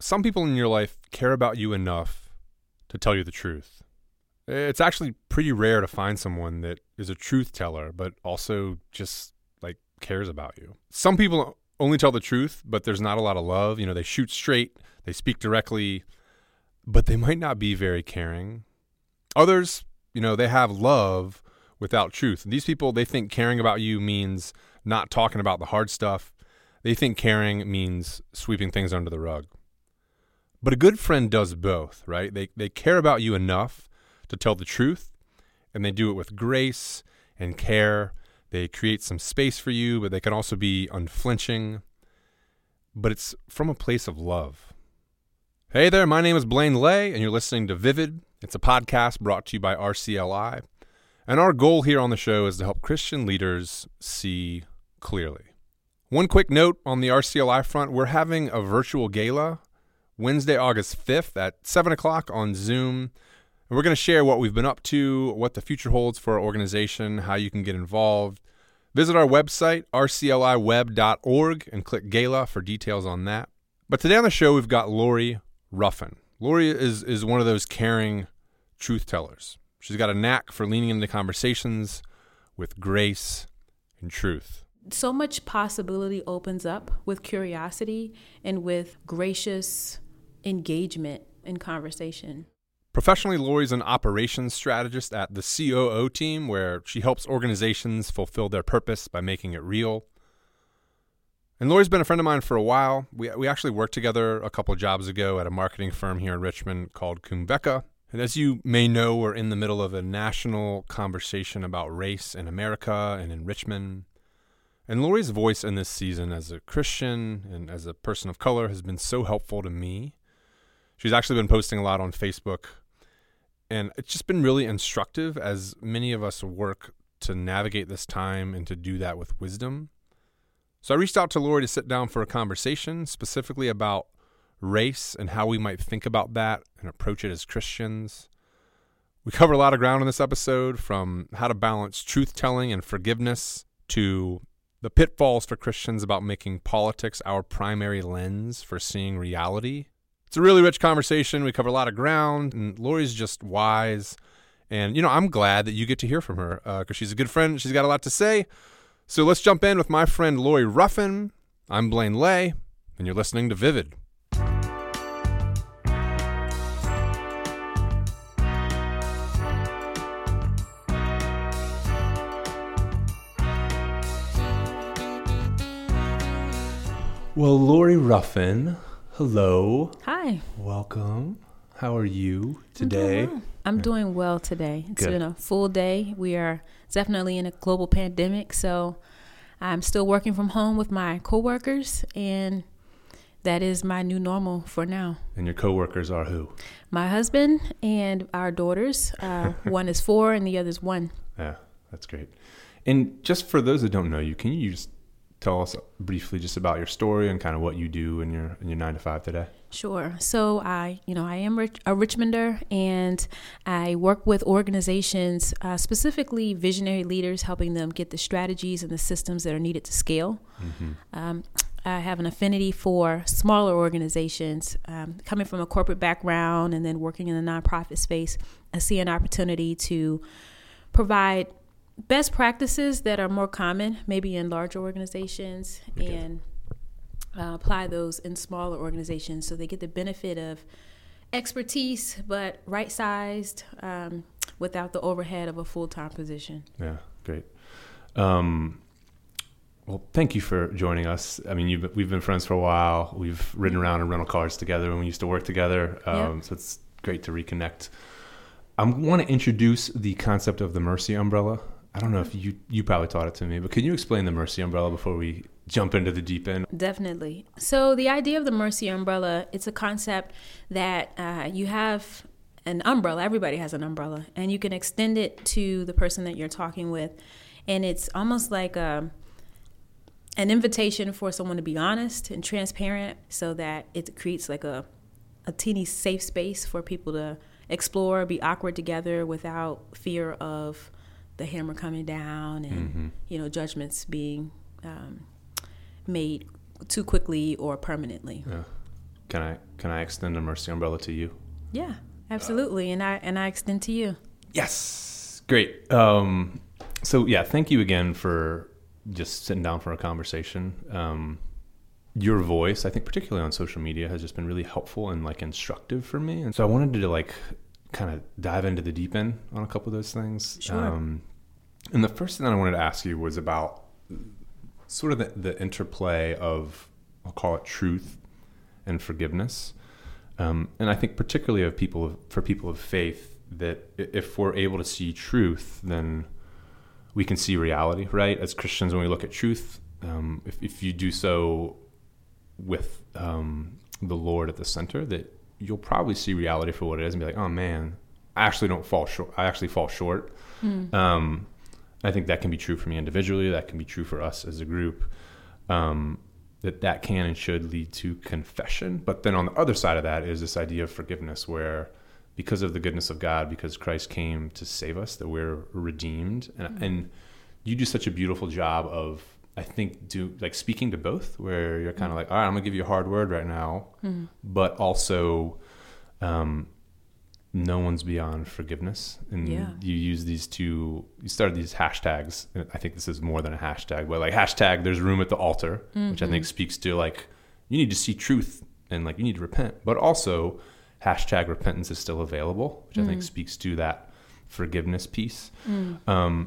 some people in your life care about you enough to tell you the truth. It's actually pretty rare to find someone that is a truth teller, but also just like cares about you. Some people only tell the truth, but there's not a lot of love. You know, they shoot straight, they speak directly, but they might not be very caring. Others, you know, they have love without truth. And these people, they think caring about you means not talking about the hard stuff. They think caring means sweeping things under the rug. But a good friend does both, right? They care about you enough to tell the truth, and they do it with grace and care. They create some space for you, but they can also be unflinching. But it's from a place of love. Hey there, my name is Blaine Lay, and you're listening to Vivid. It's a podcast brought to you by RCLI. And our goal here on the show is to help Christian leaders see clearly. One quick note on the RCLI front, we're having a virtual gala Wednesday, August 5th at 7 o'clock on Zoom. And we're going to share what we've been up to, what the future holds for our organization, how you can get involved. Visit our website, rcliweb.org, and click Gala for details on that. But today on the show, we've got Lori Ruffin. Lori is one of those caring truth tellers. She's got a knack for leaning into conversations with grace and truth. So much possibility opens up with curiosity and with gracious engagement in conversation. Professionally, Lori's an operations strategist at the COO team, where she helps organizations fulfill their purpose by making it real. And Lori's been a friend of mine for a while. We actually worked together a couple jobs ago at a marketing firm here in Richmond called Coombeca. And as you may know, we're in the middle of a national conversation about race in America and in Richmond. And Lori's voice in this season as a Christian and as a person of color has been so helpful to me. She's actually been posting a lot on Facebook, and it's just been really instructive as many of us work to navigate this time and to do that with wisdom. So I reached out to Lori to sit down for a conversation specifically about race and how we might think about that and approach it as Christians. We cover a lot of ground in this episode, from how to balance truth-telling and forgiveness to the pitfalls for Christians about making politics our primary lens for seeing reality. It's a really rich conversation. We cover a lot of ground, and Lori's just wise. And, you know, I'm glad that you get to hear from her because she's a good friend. She's got a lot to say. So let's jump in with my friend Lori Ruffin. I'm Blaine Lay, and you're listening to Vivid. Well, Lori Ruffin, hello. Hi. Welcome. How are you today? I'm doing well today. It's been a full day. We are definitely in a global pandemic, so I'm still working from home with my coworkers, and that is my new normal for now. And your coworkers are who? My husband and our daughters. One is 4 and the other is 1. Yeah, that's great. And just for those that don't know you, can you just tell us briefly just about your story and kind of what you do in your 9-to-5 today? Sure. So I am a Richmonder, and I work with organizations, specifically visionary leaders, helping them get the strategies and the systems that are needed to scale. Mm-hmm. I have an affinity for smaller organizations. Coming from a corporate background and then working in the nonprofit space, I see an opportunity to provide best practices that are more common, maybe in larger organizations, and apply those in smaller organizations so they get the benefit of expertise, but right-sized without the overhead of a full-time position. Yeah, great. Well, thank you for joining us. I mean, we've been friends for a while. We've ridden around in rental cars together, and we used to work together, so it's great to reconnect. I want to introduce the concept of the mercy umbrella. I don't know if you probably taught it to me, but can you explain the mercy umbrella before we jump into the deep end? Definitely. So the idea of the mercy umbrella, it's a concept that you have an umbrella. Everybody has an umbrella, and you can extend it to the person that you're talking with. And it's almost like an invitation for someone to be honest and transparent so that it creates like a teeny safe space for people to explore, be awkward together without fear of the hammer coming down and, judgments being made too quickly or permanently. Yeah. Can I extend a mercy umbrella to you? Yeah, absolutely, and I extend to you. Yes, great. So yeah, thank you again for just sitting down for a conversation. Your voice, I think, particularly on social media, has just been really helpful and like instructive for me. And so I wanted to like kind of dive into the deep end on a couple of those things. Sure. And the first thing that I wanted to ask you was about sort of the interplay of, I'll call it, truth and forgiveness. And I think particularly of people of faith, that if we're able to see truth, then we can see reality, right? As Christians, when we look at truth, if you do so with the Lord at the center, that you'll probably see reality for what it is and be like, oh man, I actually don't fall short. I actually fall short. Mm. I think that can be true for me individually. That can be true for us as a group. That can and should lead to confession. But then on the other side of that is this idea of forgiveness, where because of the goodness of God, because Christ came to save us, that we're redeemed. And, mm-hmm. and you do such a beautiful job of, I think, speaking to both, where you're kind of like, all right, I'm gonna give you a hard word right now, mm-hmm. but also no one's beyond forgiveness. And you use these two, you started these hashtags, and I think this is more than a hashtag, but like hashtag there's room at the altar, mm-hmm. which I think speaks to like, you need to see truth and like you need to repent, but also hashtag repentance is still available, which mm-hmm. I think speaks to that forgiveness piece. Mm.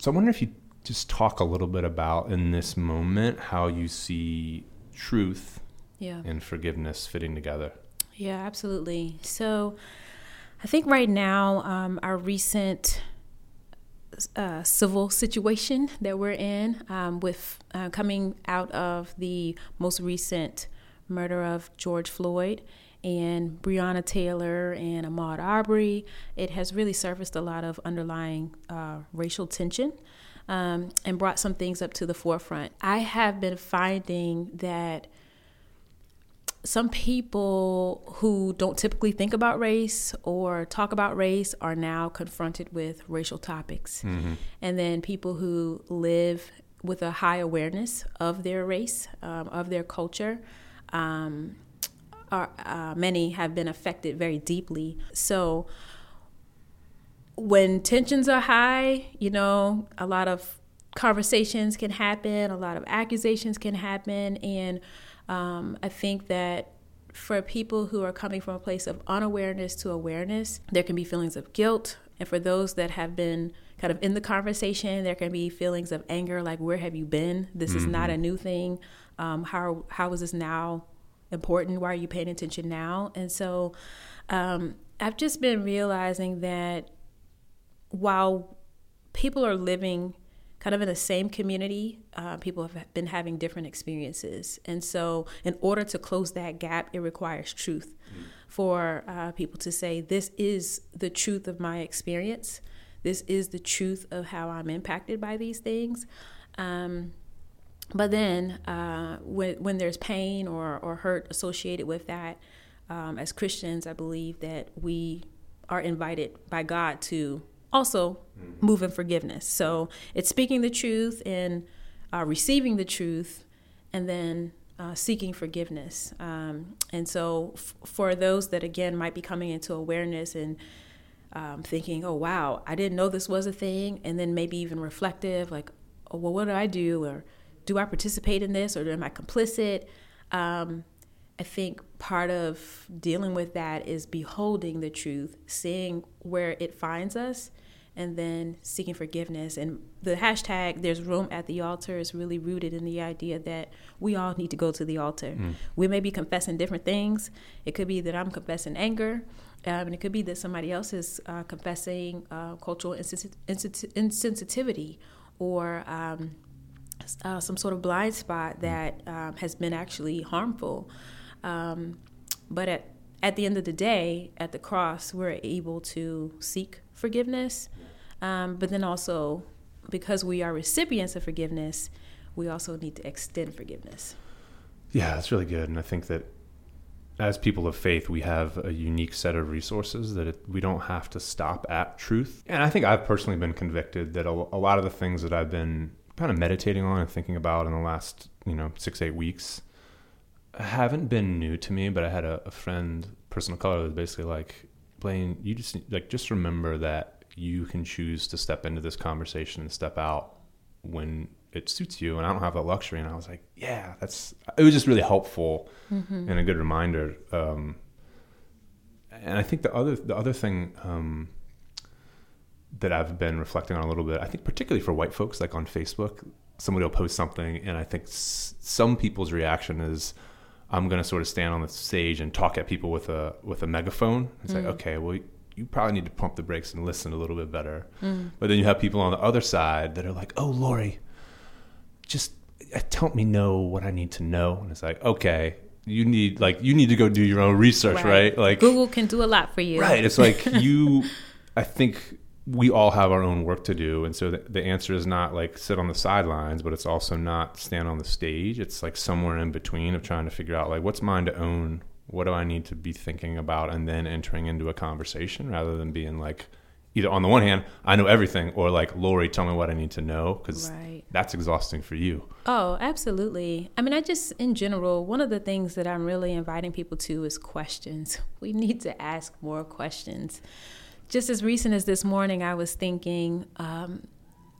So I wonder if you just talk a little bit about, in this moment, how you see truth and forgiveness fitting together. Yeah, absolutely. So I think right now, our recent civil situation that we're in, with coming out of the most recent murder of George Floyd and Breonna Taylor and Ahmaud Arbery, it has really surfaced a lot of underlying racial tension, and brought some things up to the forefront. I have been finding that some people who don't typically think about race or talk about race are now confronted with racial topics. Mm-hmm. And then people who live with a high awareness of their race, of their culture, many have been affected very deeply. So when tensions are high, a lot of conversations can happen, a lot of accusations can happen. And I think that for people who are coming from a place of unawareness to awareness, there can be feelings of guilt. And for those that have been kind of in the conversation, there can be feelings of anger, like, where have you been? This mm-hmm. is not a new thing. How is this now important? Why are you paying attention now? And so I've just been realizing that while people are living kind of in the same community, people have been having different experiences. And so in order to close that gap, it requires truth for people to say, this is the truth of my experience. This is the truth of how I'm impacted by these things. But then when there's pain or hurt associated with that, as Christians, I believe that we are invited by God to also move in forgiveness. So it's speaking the truth and receiving the truth, and then seeking forgiveness. And so for those that, again, might be coming into awareness and thinking, oh, wow, I didn't know this was a thing, and then maybe even reflective, like, oh, well, what did I do? Or do I participate in this? Or am I complicit? I think part of dealing with that is beholding the truth, seeing where it finds us, and then seeking forgiveness. And the hashtag, there's room at the altar, is really rooted in the idea that we all need to go to the altar. Mm. We may be confessing different things. It could be that I'm confessing anger, and it could be that somebody else is confessing cultural insensitivity or some sort of blind spot that has been actually harmful. But at the end of the day, at the cross, we're able to seek forgiveness. But then also, because we are recipients of forgiveness, we also need to extend forgiveness. Yeah, that's really good. And I think that as people of faith, we have a unique set of resources that we don't have to stop at truth. And I think I've personally been convicted that a lot of the things that I've been kind of meditating on and thinking about in the last, 6-8 weeks haven't been new to me, but I had a friend, person of color, that was basically like, Blaine, you just remember that you can choose to step into this conversation and step out when it suits you, and I don't have that luxury. And I was like, yeah, it was just really helpful and a good reminder. And I think the other thing that I've been reflecting on a little bit, I think particularly for white folks, like on Facebook, somebody will post something, and I think some people's reaction is, I'm going to sort of stand on the stage and talk at people with a megaphone. It's like, okay, well, you probably need to pump the brakes and listen a little bit better. But then you have people on the other side that are like, oh, Lori, just help me know what I need to know. And it's like, okay, you need to go do your own research, right? Like Google can do a lot for you. Right. It's like I think we all have our own work to do. And so the answer is not like sit on the sidelines, but it's also not stand on the stage. It's like somewhere in between of trying to figure out like what's mine to own. What do I need to be thinking about, and then entering into a conversation rather than being like, either on the one hand, I know everything, or like, Lori, tell me what I need to know, because that's exhausting for you. Oh, absolutely. I mean, in general, one of the things that I'm really inviting people to is questions. We need to ask more questions. Just as recent as this morning, I was thinking,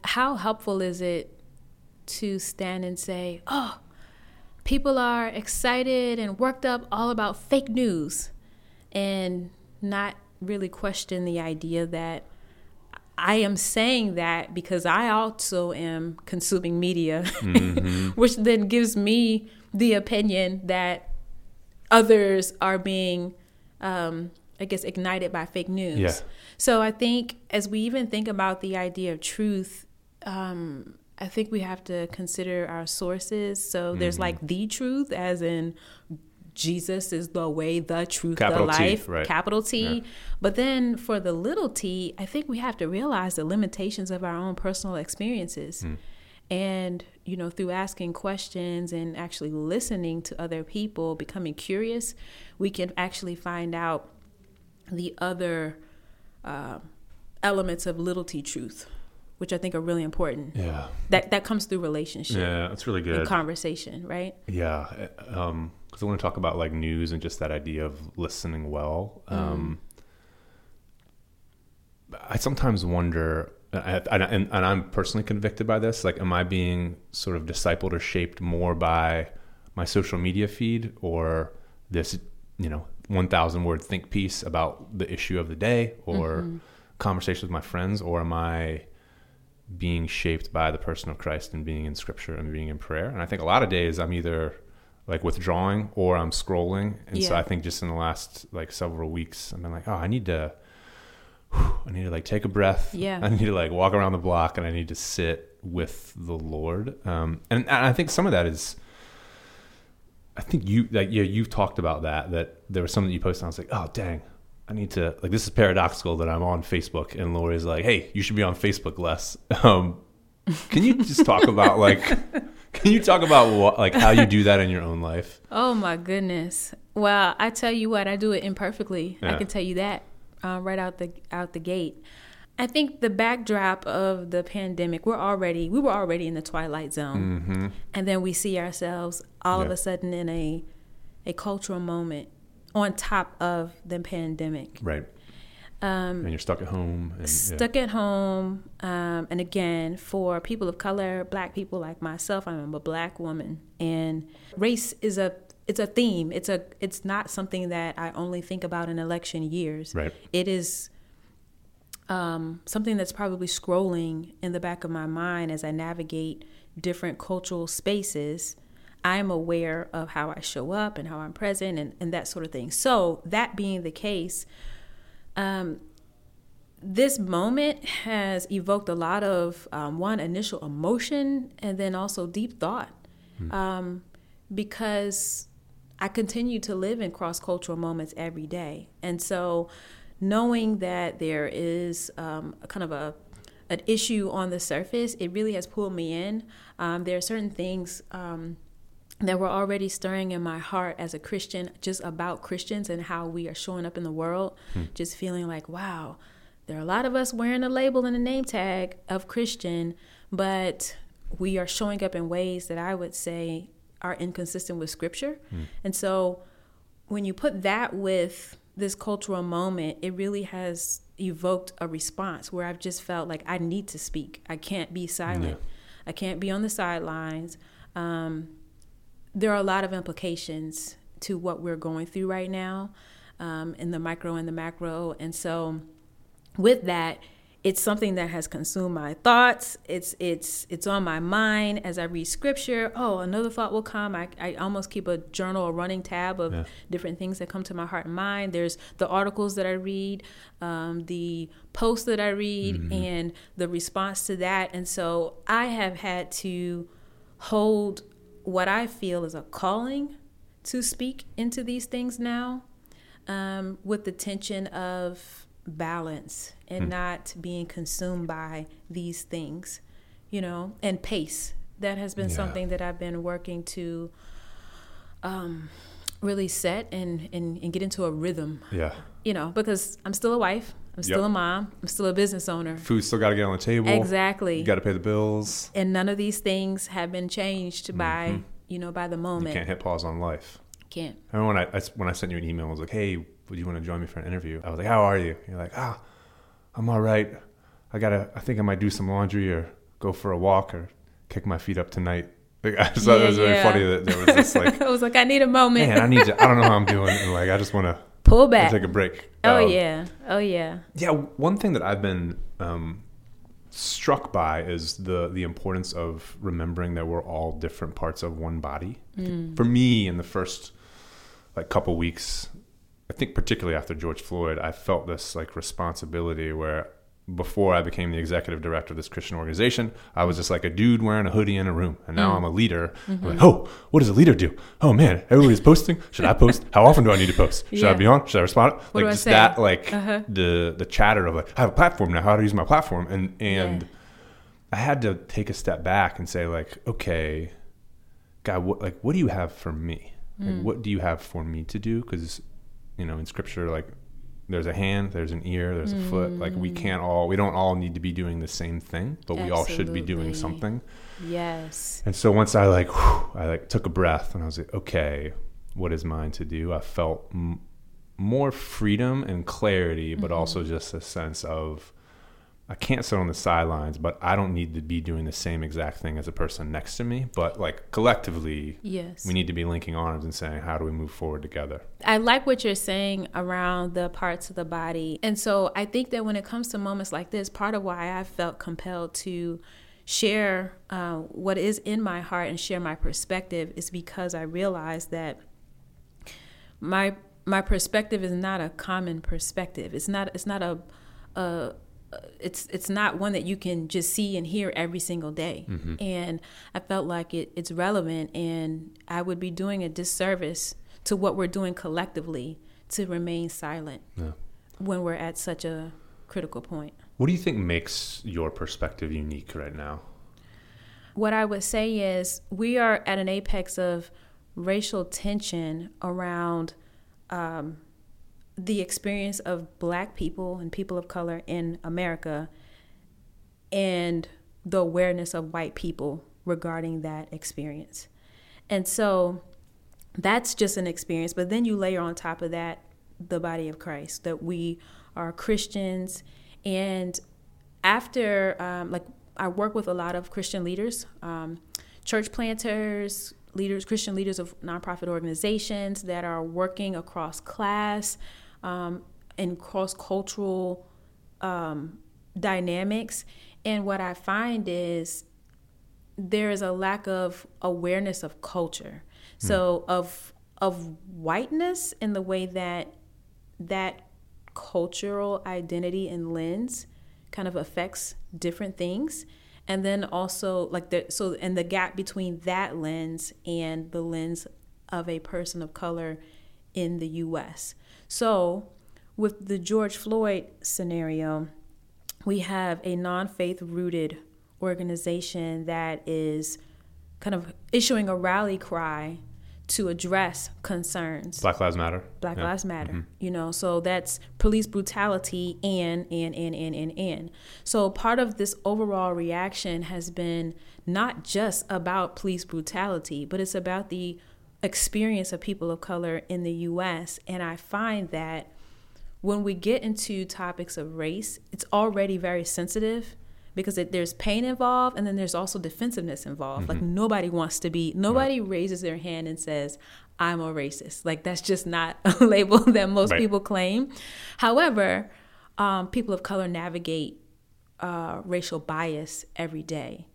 how helpful is it to stand and say, oh, people are excited and worked up all about fake news, and not really question the idea that I am saying that because I also am consuming media, which then gives me the opinion that others are being, ignited by fake news. Yeah. So I think as we even think about the idea of truth, I think we have to consider our sources. So there's like the truth, as in Jesus is the way, the truth, capital the life, T, right. Capital T. Yeah. But then for the little t, I think we have to realize the limitations of our own personal experiences. And, through asking questions and actually listening to other people, becoming curious, we can actually find out the other elements of little t truth, which I think are really important. Yeah. That comes through relationship. Yeah, that's really good. And conversation, right? Yeah. Because I want to talk about like news and just that idea of listening well. I sometimes wonder, and I'm personally convicted by this, like, am I being sort of discipled or shaped more by my social media feed or this, 1,000-word think piece about the issue of the day, or conversations with my friends, or am I being shaped by the person of Christ and being in scripture and being in prayer? And I think a lot of days I'm either like withdrawing or I'm scrolling. And so I think just in the last like several weeks, I've been like, oh, I need to like take a breath. Yeah. I need to like walk around the block, and I need to sit with the Lord. And I think some of that is, I think you've talked about that there was something that you posted, and I was like, oh, dang, I need to, like, this is paradoxical that I'm on Facebook, and Lori's like, hey, you should be on Facebook less. Can you just talk about how you do that in your own life? Oh my goodness. Well, I tell you what, I do it imperfectly. Yeah. I can tell you that right out the gate. I think the backdrop of the pandemic, we were already in the twilight zone. And then we see ourselves all of a sudden in a cultural moment on top of the pandemic. Right. And you're stuck at home. And again, for people of color, black people like myself, I'm a black woman, and race is a theme. It's not something that I only think about in election years. Right. It is something that's probably scrolling in the back of my mind as I navigate different cultural spaces. I'm aware of how I show up and how I'm present and that sort of thing. So that being the case, this moment has evoked a lot of, initial emotion and then also deep thought, because I continue to live in cross-cultural moments every day. And so knowing that there is an issue on the surface, it really has pulled me in. There are certain things that were already stirring in my heart as a Christian, just about Christians and how we are showing up in the world, just feeling like, wow, there are a lot of us wearing a label and a name tag of Christian, but we are showing up in ways that I would say are inconsistent with scripture. Mm. And so when you put that with this cultural moment, it really has evoked a response where I've just felt like I need to speak. I can't be silent. Yeah. I can't be on the sidelines. There are a lot of implications to what we're going through right now, in the micro and the macro. And so with that, it's something that has consumed my thoughts. It's on my mind as I read scripture. Oh, another thought will come. I almost keep a journal, a running tab of different things that come to my heart and mind. There's the articles that I read, the posts that I read, mm-hmm. and the response to that. And so I have had to hold what I feel is a calling to speak into these things now, with the tension of balance and not being consumed by these things, you know, and pace. That has been something that I've been working to really set and get into a rhythm. Yeah. You know, because I'm still a wife. I'm still a mom. I'm still a business owner. Food still got to get on the table. Exactly. You got to pay the bills. And none of these things have been changed by, you know, by the moment. You can't hit pause on life. Can't. I remember when I sent you an email, I was like, hey, would you want to join me for an interview? I was like, how are you? You're like, I'm all right. I think I might do some laundry or go for a walk or kick my feet up tonight. Like, I just thought that was very funny that there was this like. I was like, I need a moment. Man, I don't know how I'm doing. And like, I just want to pull back, take a break. Oh yeah. Yeah. One thing that I've been struck by is the importance of remembering that we're all different parts of one body. Mm. For me, in the first like couple weeks, I think particularly after George Floyd, I felt this like responsibility where before I became the executive director of this Christian organization, I was just like a dude wearing a hoodie in a room. And now I'm a leader. Mm-hmm. I'm like, oh, what does a leader do? Oh man, everybody's posting. Should I post? How often do I need to post? Should I be on? Should I respond? Like just that, like the chatter of like, I have a platform now, how do I use my platform? And I had to take a step back and say like, okay, God, what do you have for me? Like, what do you have for me to do? Because you know, in scripture, like there's a hand, there's an ear, there's a foot. Like we don't all need to be doing the same thing, but we all should be doing something. Yes. And so once I took a breath and I was like, okay, what is mine to do? I felt more freedom and clarity, but also just a sense of, I can't sit on the sidelines, but I don't need to be doing the same exact thing as the person next to me. But like collectively, we need to be linking arms and saying, how do we move forward together? I like what you're saying around the parts of the body. And so I think that when it comes to moments like this, part of why I felt compelled to share what is in my heart and share my perspective is because I realized that my perspective is not a common perspective. It's not one that you can just see and hear every single day. Mm-hmm. And I felt like it's relevant, and I would be doing a disservice to what we're doing collectively to remain silent when we're at such a critical point. What do you think makes your perspective unique right now? What I would say is we are at an apex of racial tension around the experience of Black people and people of color in America and the awareness of white people regarding that experience. And so that's just an experience. But then you layer on top of that the body of Christ, that we are Christians. And after, I work with a lot of Christian leaders, church planters, leaders, Christian leaders of nonprofit organizations that are working across class and cross-cultural dynamics. And what I find is there is a lack of awareness of culture. So of whiteness in the way that cultural identity and lens kind of affects different things. And then also and the gap between that lens and the lens of a person of color in the U.S. So with the George Floyd scenario, we have a non-faith rooted organization that is kind of issuing a rally cry to address concerns. Black Lives Matter. Black Lives Matter. Mm-hmm. You know, so that's police brutality and. So part of this overall reaction has been not just about police brutality, but it's about the experience of people of color in the U.S. And I find that when we get into topics of race, it's already very sensitive because there's pain involved, and then there's also defensiveness involved. Mm-hmm. Like nobody raises their hand and says, I'm a racist. Like that's just not a label that most people claim. However, people of color navigate racial bias every day.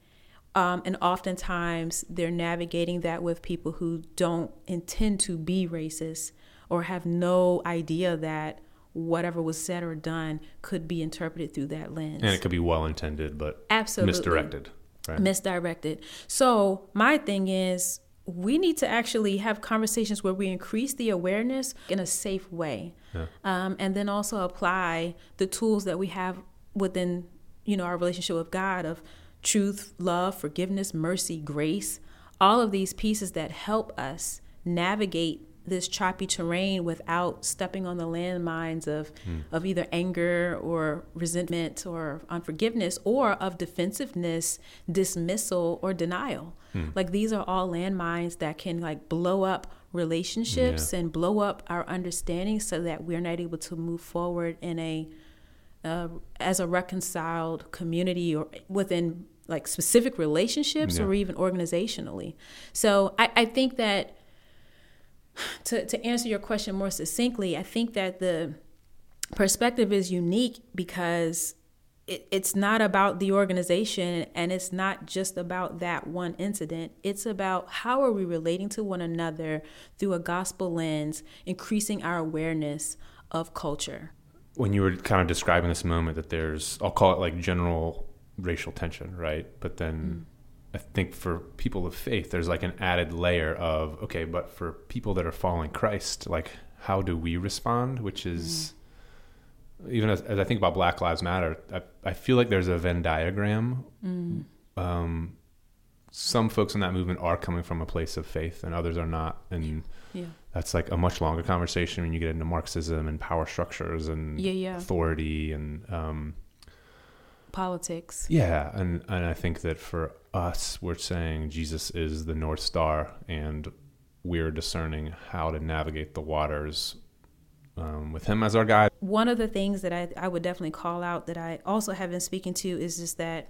And oftentimes they're navigating that with people who don't intend to be racist or have no idea that whatever was said or done could be interpreted through that lens. And it could be well-intended, but absolutely misdirected. Right? Misdirected. So my thing is, we need to actually have conversations where we increase the awareness in a safe way. Yeah. And then also apply the tools that we have within, you know, our relationship with God of truth, love, forgiveness, mercy, grace, all of these pieces that help us navigate this choppy terrain without stepping on the landmines of either anger or resentment or unforgiveness or of defensiveness, dismissal, or denial. Like these are all landmines that can like blow up relationships and blow up our understanding so that we're not able to move forward in as a reconciled community or within like specific relationships or even organizationally. So I think that to answer your question more succinctly, I think that the perspective is unique because it's not about the organization and it's not just about that one incident. It's about how are we relating to one another through a gospel lens, increasing our awareness of culture. When you were kind of describing this moment that there's, I'll call it like general racial tension, right? But then I think for people of faith, there's like an added layer of, okay, but for people that are following Christ, like how do we respond? Which is, even as I think about Black Lives Matter, I feel like there's a Venn diagram. Some folks in that movement are coming from a place of faith and others are not. And that's like a much longer conversation when you get into Marxism and power structures and authority and politics. Yeah. And I think that for us, we're saying Jesus is the North Star and we're discerning how to navigate the waters with him as our guide. One of the things that I would definitely call out that I also have been speaking to is just that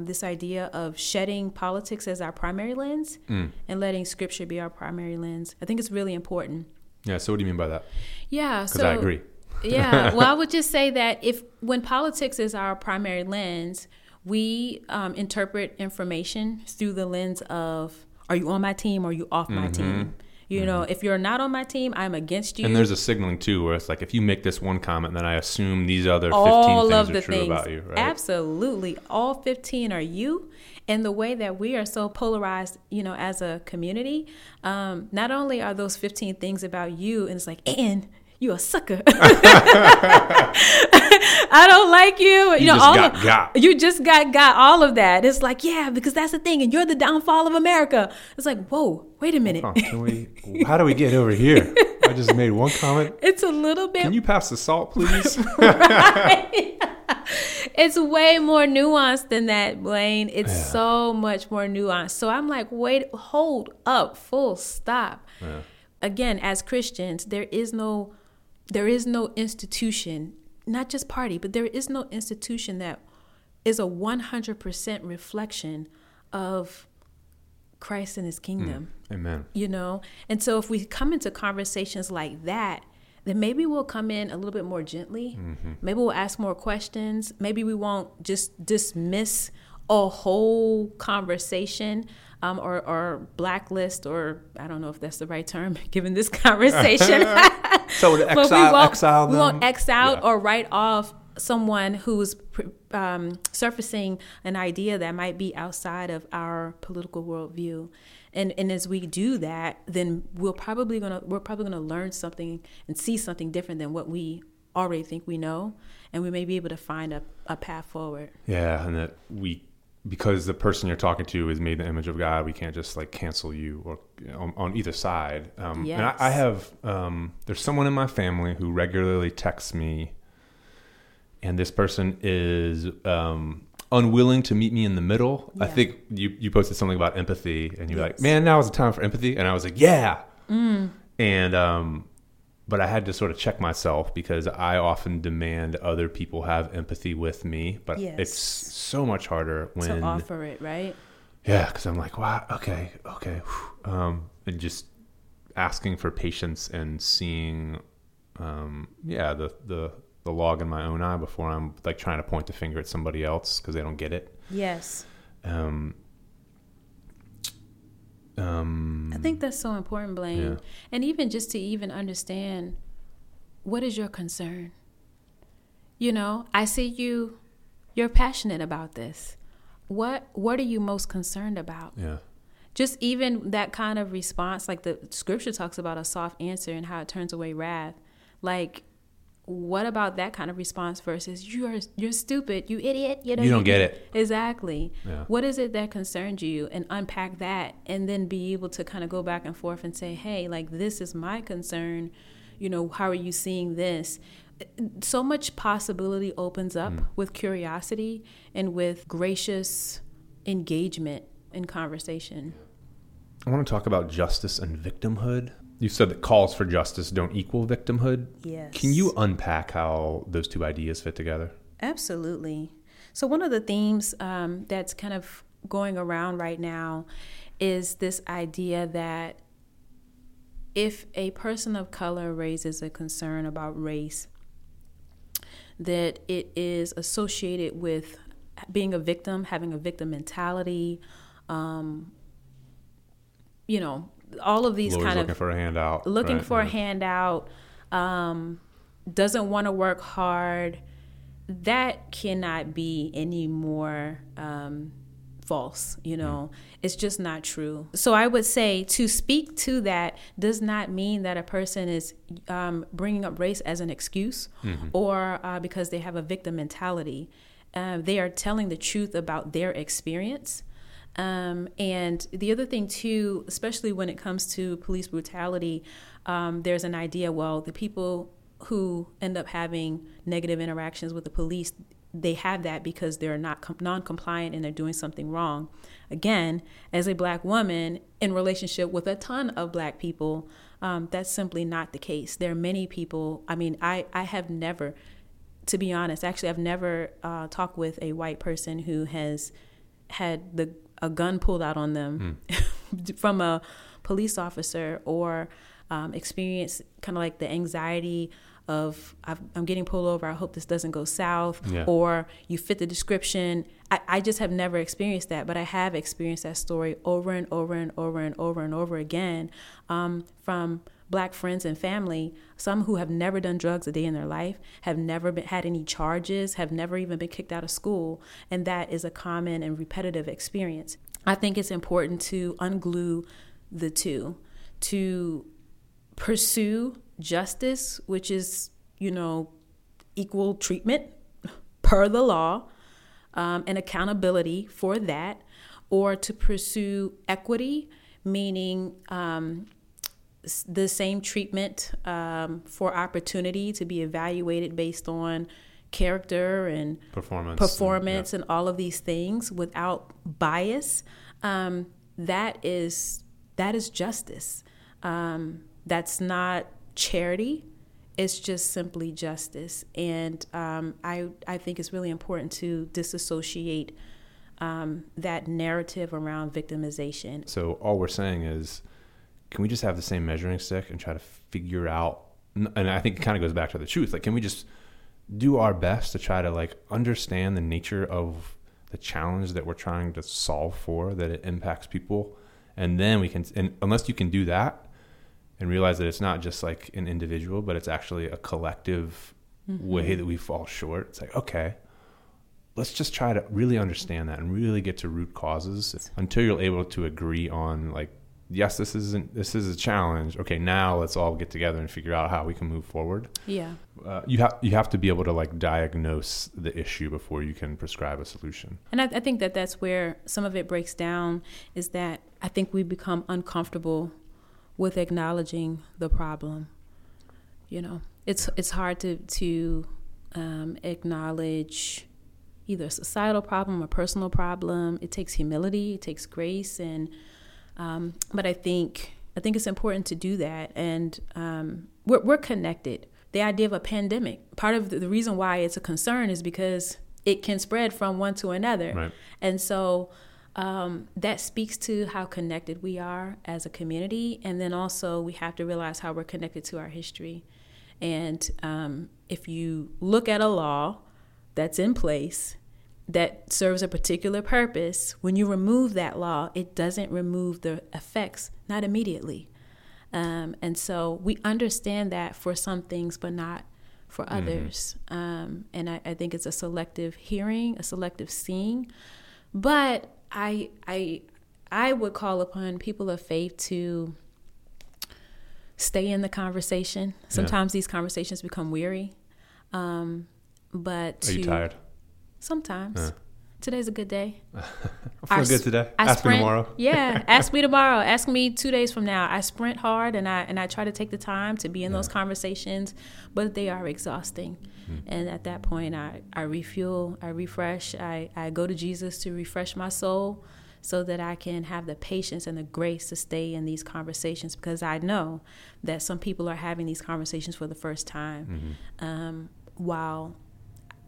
this idea of shedding politics as our primary lens and letting scripture be our primary lens. I think it's really important. Yeah. So what do you mean by that? Yeah. Because I agree. Yeah. Well, I would just say that when politics is our primary lens, we interpret information through the lens of, are you on my team or are you off my team? You know, if you're not on my team, I'm against you. And there's a signaling, too, where it's like, if you make this one comment, then I assume these other 15 things are true about you, right? Absolutely. All 15 are you. And the way that we are so polarized, you know, as a community, not only are those 15 things about you, and it's like, and you a sucker. I don't like you. You know, you just got all of that. It's like, yeah, because that's the thing. And you're the downfall of America. It's like, whoa, wait a minute. Hold on, how do we get over here? I just made one comment. It's a little bit. Can you pass the salt, please? Right. It's way more nuanced than that, Blaine. It's so much more nuanced. So I'm like, wait, hold up, full stop. Yeah. Again, as Christians, there is no institution, not just party, but there is no institution that is a 100% reflection of Christ and his kingdom. Amen. You know? And so if we come into conversations like that, then maybe we'll come in a little bit more gently. Mm-hmm. Maybe we'll ask more questions. Maybe we won't just dismiss a whole conversation or blacklist, or I don't know if that's the right term, given this conversation. So to exile them. We won't exile or write off someone who's surfacing an idea that might be outside of our political worldview. And as we do that, then we're probably gonna learn something and see something different than what we already think we know, and we may be able to find a path forward. Yeah, and that we because the person you're talking to is made in the image of God, we can't just like cancel you or on either side. Yes. And I have, there's someone in my family who regularly texts me, and this person is unwilling to meet me in the middle. Yeah. I think you posted something about empathy, and you're like, man, now is the time for empathy. And I was like, yeah. Mm. And, but I had to sort of check myself, because I often demand other people have empathy with me, but it's so much harder when to offer it, right? Yeah, because I'm like, wow, okay, and just asking for patience and seeing, the log in my own eye before I'm like trying to point the finger at somebody else because they don't get it. Yes. I think that's so important, Blaine. Yeah. And even just to even understand, what is your concern? You know, I see you're passionate about this. What are you most concerned about? Yeah. Just even that kind of response, like the scripture talks about a soft answer and how it turns away wrath. Like, what about that kind of response versus you're stupid, you idiot, you don't get it. Exactly. Yeah. What is it that concerns you, and unpack that, and then be able to kind of go back and forth and say, hey, like, this is my concern. You know, how are you seeing this? So much possibility opens up with curiosity and with gracious engagement in conversation. I want to talk about justice and victimhood. You said that calls for justice don't equal victimhood. Yes. Can you unpack how those two ideas fit together? Absolutely. So one of the themes that's kind of going around right now is this idea that if a person of color raises a concern about race, that it is associated with being a victim, having a victim mentality, you know, all of these kind of looking for a handout, doesn't want to work hard. That cannot be any more false. You know, it's just not true. So I would say to speak to that does not mean that a person is bringing up race as an excuse or because they have a victim mentality. They are telling the truth about their experience. And the other thing too, especially when it comes to police brutality, there's an idea, well, the people who end up having negative interactions with the police, they have that because they're not non-compliant and they're doing something wrong. Again, as a Black woman in relationship with a ton of Black people, that's simply not the case. There are many people, I mean, I have never, to be honest, actually I've never talked with a white person who has had a gun pulled out on them from a police officer, or experience kind of like the anxiety of I'm getting pulled over, I hope this doesn't go south, or you fit the description. I just have never experienced that, but I have experienced that story over and over and over and over and over again from Black friends and family, some who have never done drugs a day in their life, have never had any charges, have never even been kicked out of school. And that is a common and repetitive experience. I think it's important to unglue the two, to pursue justice, which is, you know, equal treatment per the law, and accountability for that, or to pursue equity, meaning, the same treatment for opportunity to be evaluated based on character and performance and all of these things without bias. That is justice. That's not charity. It's just simply justice. And I think it's really important to disassociate that narrative around victimization. So all we're saying is, can we just have the same measuring stick and try to figure out, and I think it kind of goes back to the truth, like, can we just do our best to try to like understand the nature of the challenge that we're trying to solve for, that it impacts people, and then we can, and unless you can do that and realize that it's not just like an individual, but it's actually a collective way that we fall short, it's like, okay, let's just try to really understand that and really get to root causes. Until you're able to agree on like yes, this is a challenge. Okay, now let's all get together and figure out how we can move forward. Yeah. You have to be able to like diagnose the issue before you can prescribe a solution. And I think that that's where some of it breaks down, is that I think we become uncomfortable with acknowledging the problem. You know, it's hard to acknowledge either a societal problem or personal problem. It takes humility, it takes grace, and but I think it's important to do that. And we're connected. The idea of a pandemic, part of the reason why it's a concern is because it can spread from one to another. Right. And so that speaks to how connected we are as a community. And then also we have to realize how we're connected to our history. And if you look at a law that's in place that serves a particular purpose, when you remove that law, it doesn't remove the effects, not immediately. And so we understand that for some things, but not for others. Mm-hmm. And I think it's a selective hearing, a selective seeing. But I would call upon people of faith to stay in the conversation. Sometimes these conversations become weary. But are you tired? Sometimes. Today's a good day. I feel good today. Ask me tomorrow. Yeah, ask me tomorrow. Ask me 2 days from now. I sprint hard and I try to take the time to be in those conversations, but they are exhausting. Mm-hmm. And at that point, I refuel, I refresh, I go to Jesus to refresh my soul so that I can have the patience and the grace to stay in these conversations, because I know that some people are having these conversations for the first time, while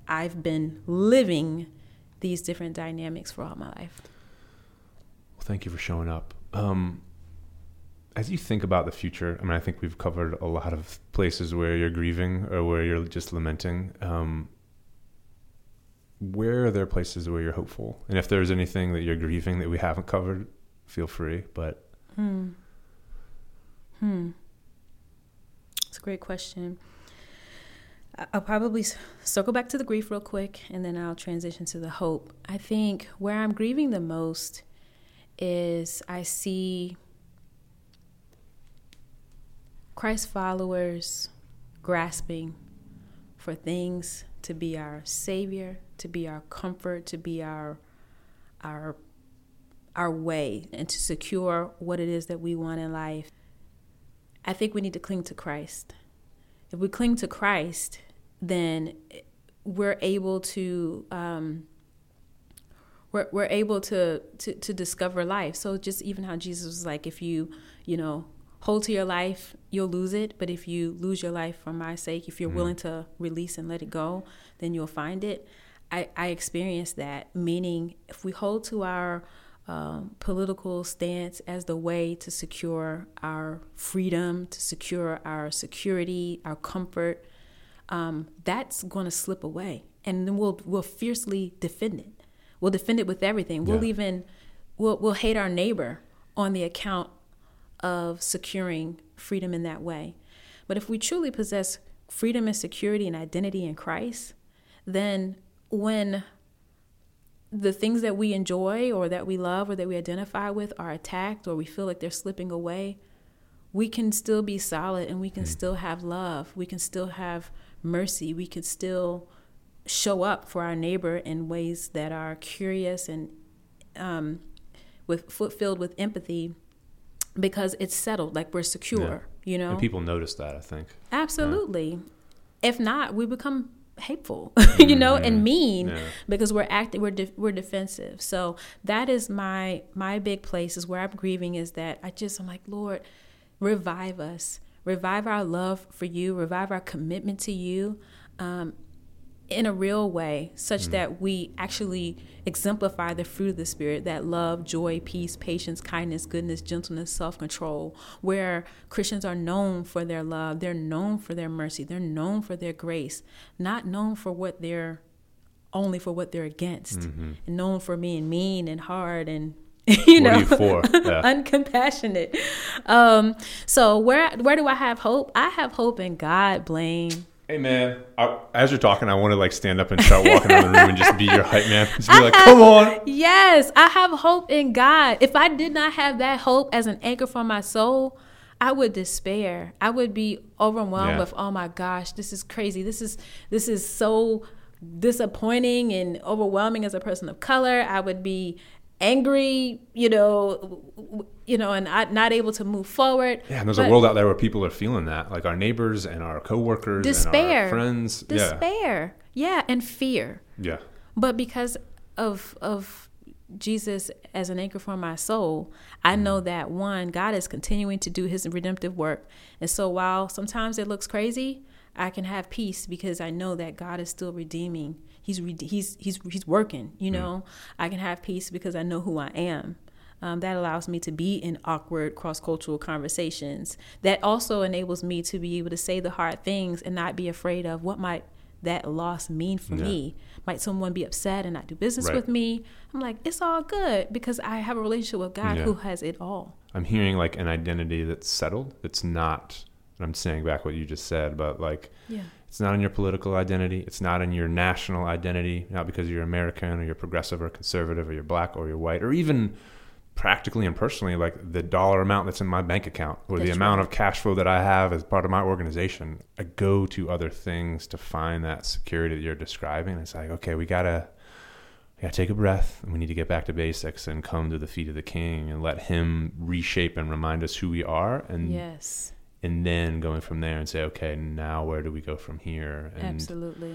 I've been living these different dynamics for all my life. Well, thank you for showing up. As you think about the future, I mean, I think we've covered a lot of places where you're grieving or where you're just lamenting. Where are there places where you're hopeful? And if there's anything that you're grieving that we haven't covered, feel free. But That's a great question. I'll probably circle back to the grief real quick, and then I'll transition to the hope. I think where I'm grieving the most is I see Christ followers grasping for things to be our savior, to be our comfort, to be our way, and to secure what it is that we want in life. I think we need to cling to Christ. If we cling to Christ, then we're able to we're able to discover life. So just even how Jesus was like, if you hold to your life, you'll lose it. But if you lose your life for my sake, if you're willing to release and let it go, then you'll find it. I experienced that, meaning if we hold to our political stance as the way to secure our freedom, to secure our security, our comfort, that's going to slip away, and then we'll fiercely defend it. We'll defend it with everything. We'll even we'll hate our neighbor on the account of securing freedom in that way. But if we truly possess freedom and security and identity in Christ, then when the things that we enjoy or that we love or that we identify with are attacked, or we feel like they're slipping away, we can still be solid, and we can still have love. We can still have mercy. We can still show up for our neighbor in ways that are curious and filled with empathy, because it's settled, like we're secure, you know? And people notice that, I think. Absolutely. Yeah. If not, we become hateful, you know, and mean, because we're defensive. So that is my big place, is where I'm grieving, is that I'm like, Lord, revive us, revive our love for you, revive our commitment to you, in a real way, such that we actually exemplify the fruit of the Spirit, that love, joy, peace, patience, kindness, goodness, gentleness, self-control, where Christians are known for their love, they're known for their mercy, they're known for their grace, not known for what they're only for what they're against, and known for being mean and hard and uncompassionate. So where do I have hope? I have hope in God, Blaine. Hey man, as you're talking, I want to like stand up and start walking around the room and just be your hype man. Just be like, come on. Yes, I have hope in God. If I did not have that hope as an anchor for my soul, I would despair. I would be overwhelmed with, oh my gosh, this is crazy. This is so disappointing and overwhelming as a person of color. I would be angry, and not able to move forward. Yeah, and there's a world out there where people are feeling that, like our neighbors and our coworkers, despair, and our friends, despair, and fear. Yeah. But because of Jesus as an anchor for my soul, I know that one, God is continuing to do His redemptive work, and so while sometimes it looks crazy, I can have peace because I know that God is still redeeming. He's working, I can have peace because I know who I am. That allows me to be in awkward cross-cultural conversations. That also enables me to be able to say the hard things and not be afraid of what might that loss mean for me. Might someone be upset and not do business with me? I'm like, it's all good because I have a relationship with God who has it all. I'm hearing like an identity that's settled. It's not, and I'm saying back what you just said, but like... Yeah. It's not in your political identity. It's not in your national identity, not because you're American or you're progressive or conservative or you're black or you're white, or even practically and personally, like the dollar amount that's in my bank account or that's the amount of cash flow that I have as part of my organization. I go to other things to find that security that you're describing. It's like, okay, we gotta take a breath and we need to get back to basics and come to the feet of the King and let Him reshape and remind us who we are. And yes. And then going from there and say, okay, now where do we go from here? And, absolutely.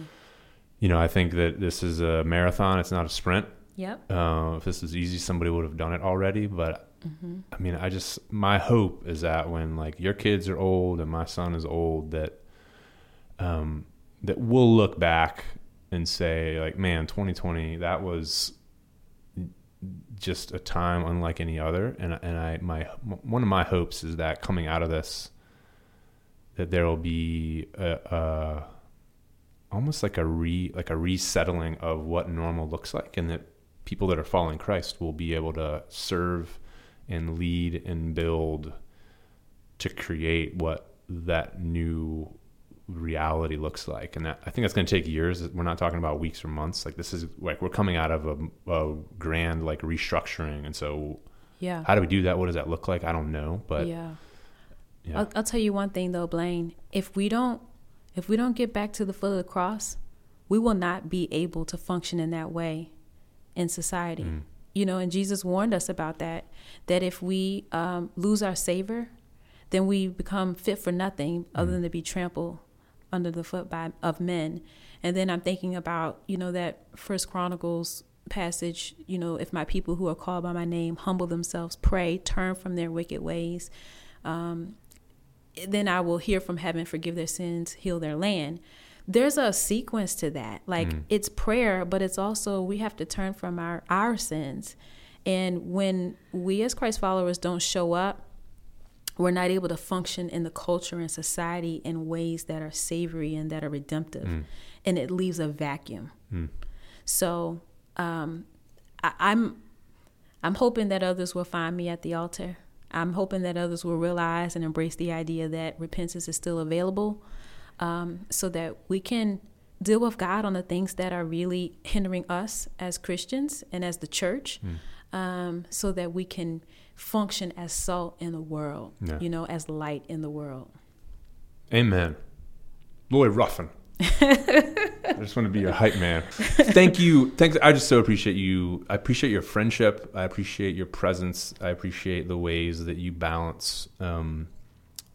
I think that this is a marathon. It's not a sprint. Yep. If this was easy, somebody would have done it already. But my hope is that when like your kids are old and my son is old, that that we'll look back and say like, man, 2020, that was just a time unlike any other. And one of my hopes is that coming out of this, that there will be a almost like a resettling of what normal looks like, and that people that are following Christ will be able to serve and lead and build to create what that new reality looks like. And that, I think that's going to take years. We're not talking about weeks or months. Like this is like we're coming out of a grand like restructuring, and so how do we do that? What does that look like? I don't know, but yeah. Yeah. I'll tell you one thing though, Blaine, if we don't get back to the foot of the cross, we will not be able to function in that way in society, and Jesus warned us about that if we lose our savor, then we become fit for nothing other than to be trampled under the foot of men. And then I'm thinking about, that First Chronicles passage, if my people who are called by my name humble themselves, pray, turn from their wicked ways, then I will hear from heaven, forgive their sins, heal their land. There's a sequence to that. Like it's prayer, but it's also we have to turn from our sins. And when we as Christ followers don't show up, we're not able to function in the culture and society in ways that are savory and that are redemptive. And it leaves a vacuum. So I'm hoping that others will find me at the altar. I'm hoping that others will realize and embrace the idea that repentance is still available, so that we can deal with God on the things that are really hindering us as Christians and as the church, so that we can function as salt in the world, as light in the world. Amen. Lori Ruffin. I just want to be your hype man. Thank you. I just so appreciate you. I appreciate your friendship. I appreciate your presence. I appreciate the ways that you balance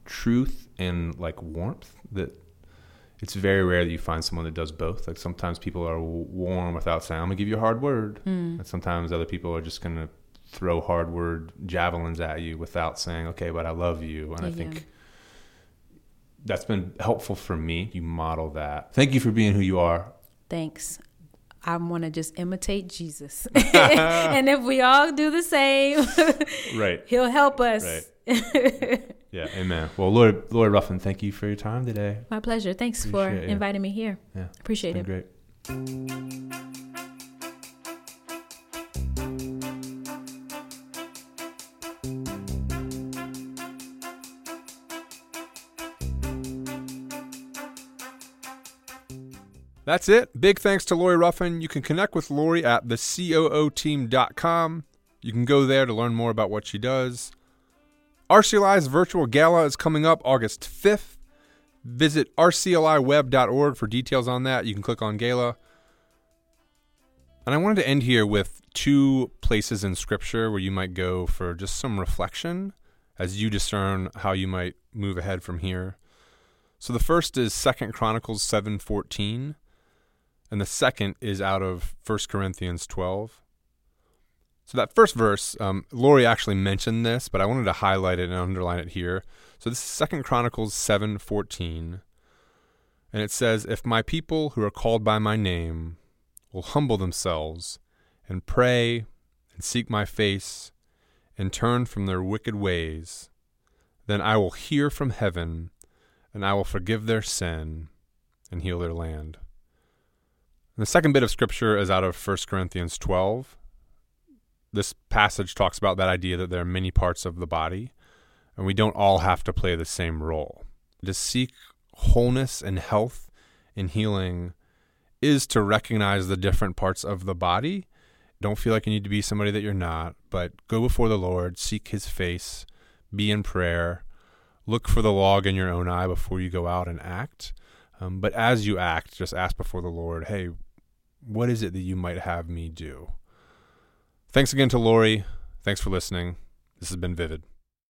truth and like warmth. That it's very rare that you find someone that does both. Like sometimes people are warm without saying, I'm going to give you a hard word. And sometimes other people are just going to throw hard word javelins at you without saying, okay, but I love you. And I think that's been helpful for me. You model that. Thank you for being who you are. Thanks. I want to just imitate Jesus. And if we all do the same, right, He'll help us. Right. Yeah, amen. Well, Lori Ruffin, thank you for your time today. My pleasure. Thanks for inviting me here. Yeah, appreciate it. Great. That's it. Big thanks to Lori Ruffin. You can connect with Lori at thecooteam.com. You can go there to learn more about what she does. RCLI's virtual gala is coming up August 5th. Visit rcliweb.org for details on that. You can click on gala. And I wanted to end here with two places in Scripture where you might go for just some reflection as you discern how you might move ahead from here. So the first is 2 Chronicles 7:14, and the second is out of 1 Corinthians 12. So that first verse, Lori actually mentioned this, but I wanted to highlight it and underline it here. So this is 2 Chronicles 7:14, and it says, "If my people who are called by my name will humble themselves and pray and seek my face and turn from their wicked ways, then I will hear from heaven and I will forgive their sin and heal their land." And the second bit of Scripture is out of 1 Corinthians 12. This passage talks about that idea that there are many parts of the body and we don't all have to play the same role. To seek wholeness and health and healing is to recognize the different parts of the body. Don't feel like you need to be somebody that you're not, but go before the Lord, seek his face, be in prayer, look for the log in your own eye before you go out and act. But as you act, just ask before the Lord, hey, what is it that you might have me do? Thanks again to Lori. Thanks for listening. This has been Vivid.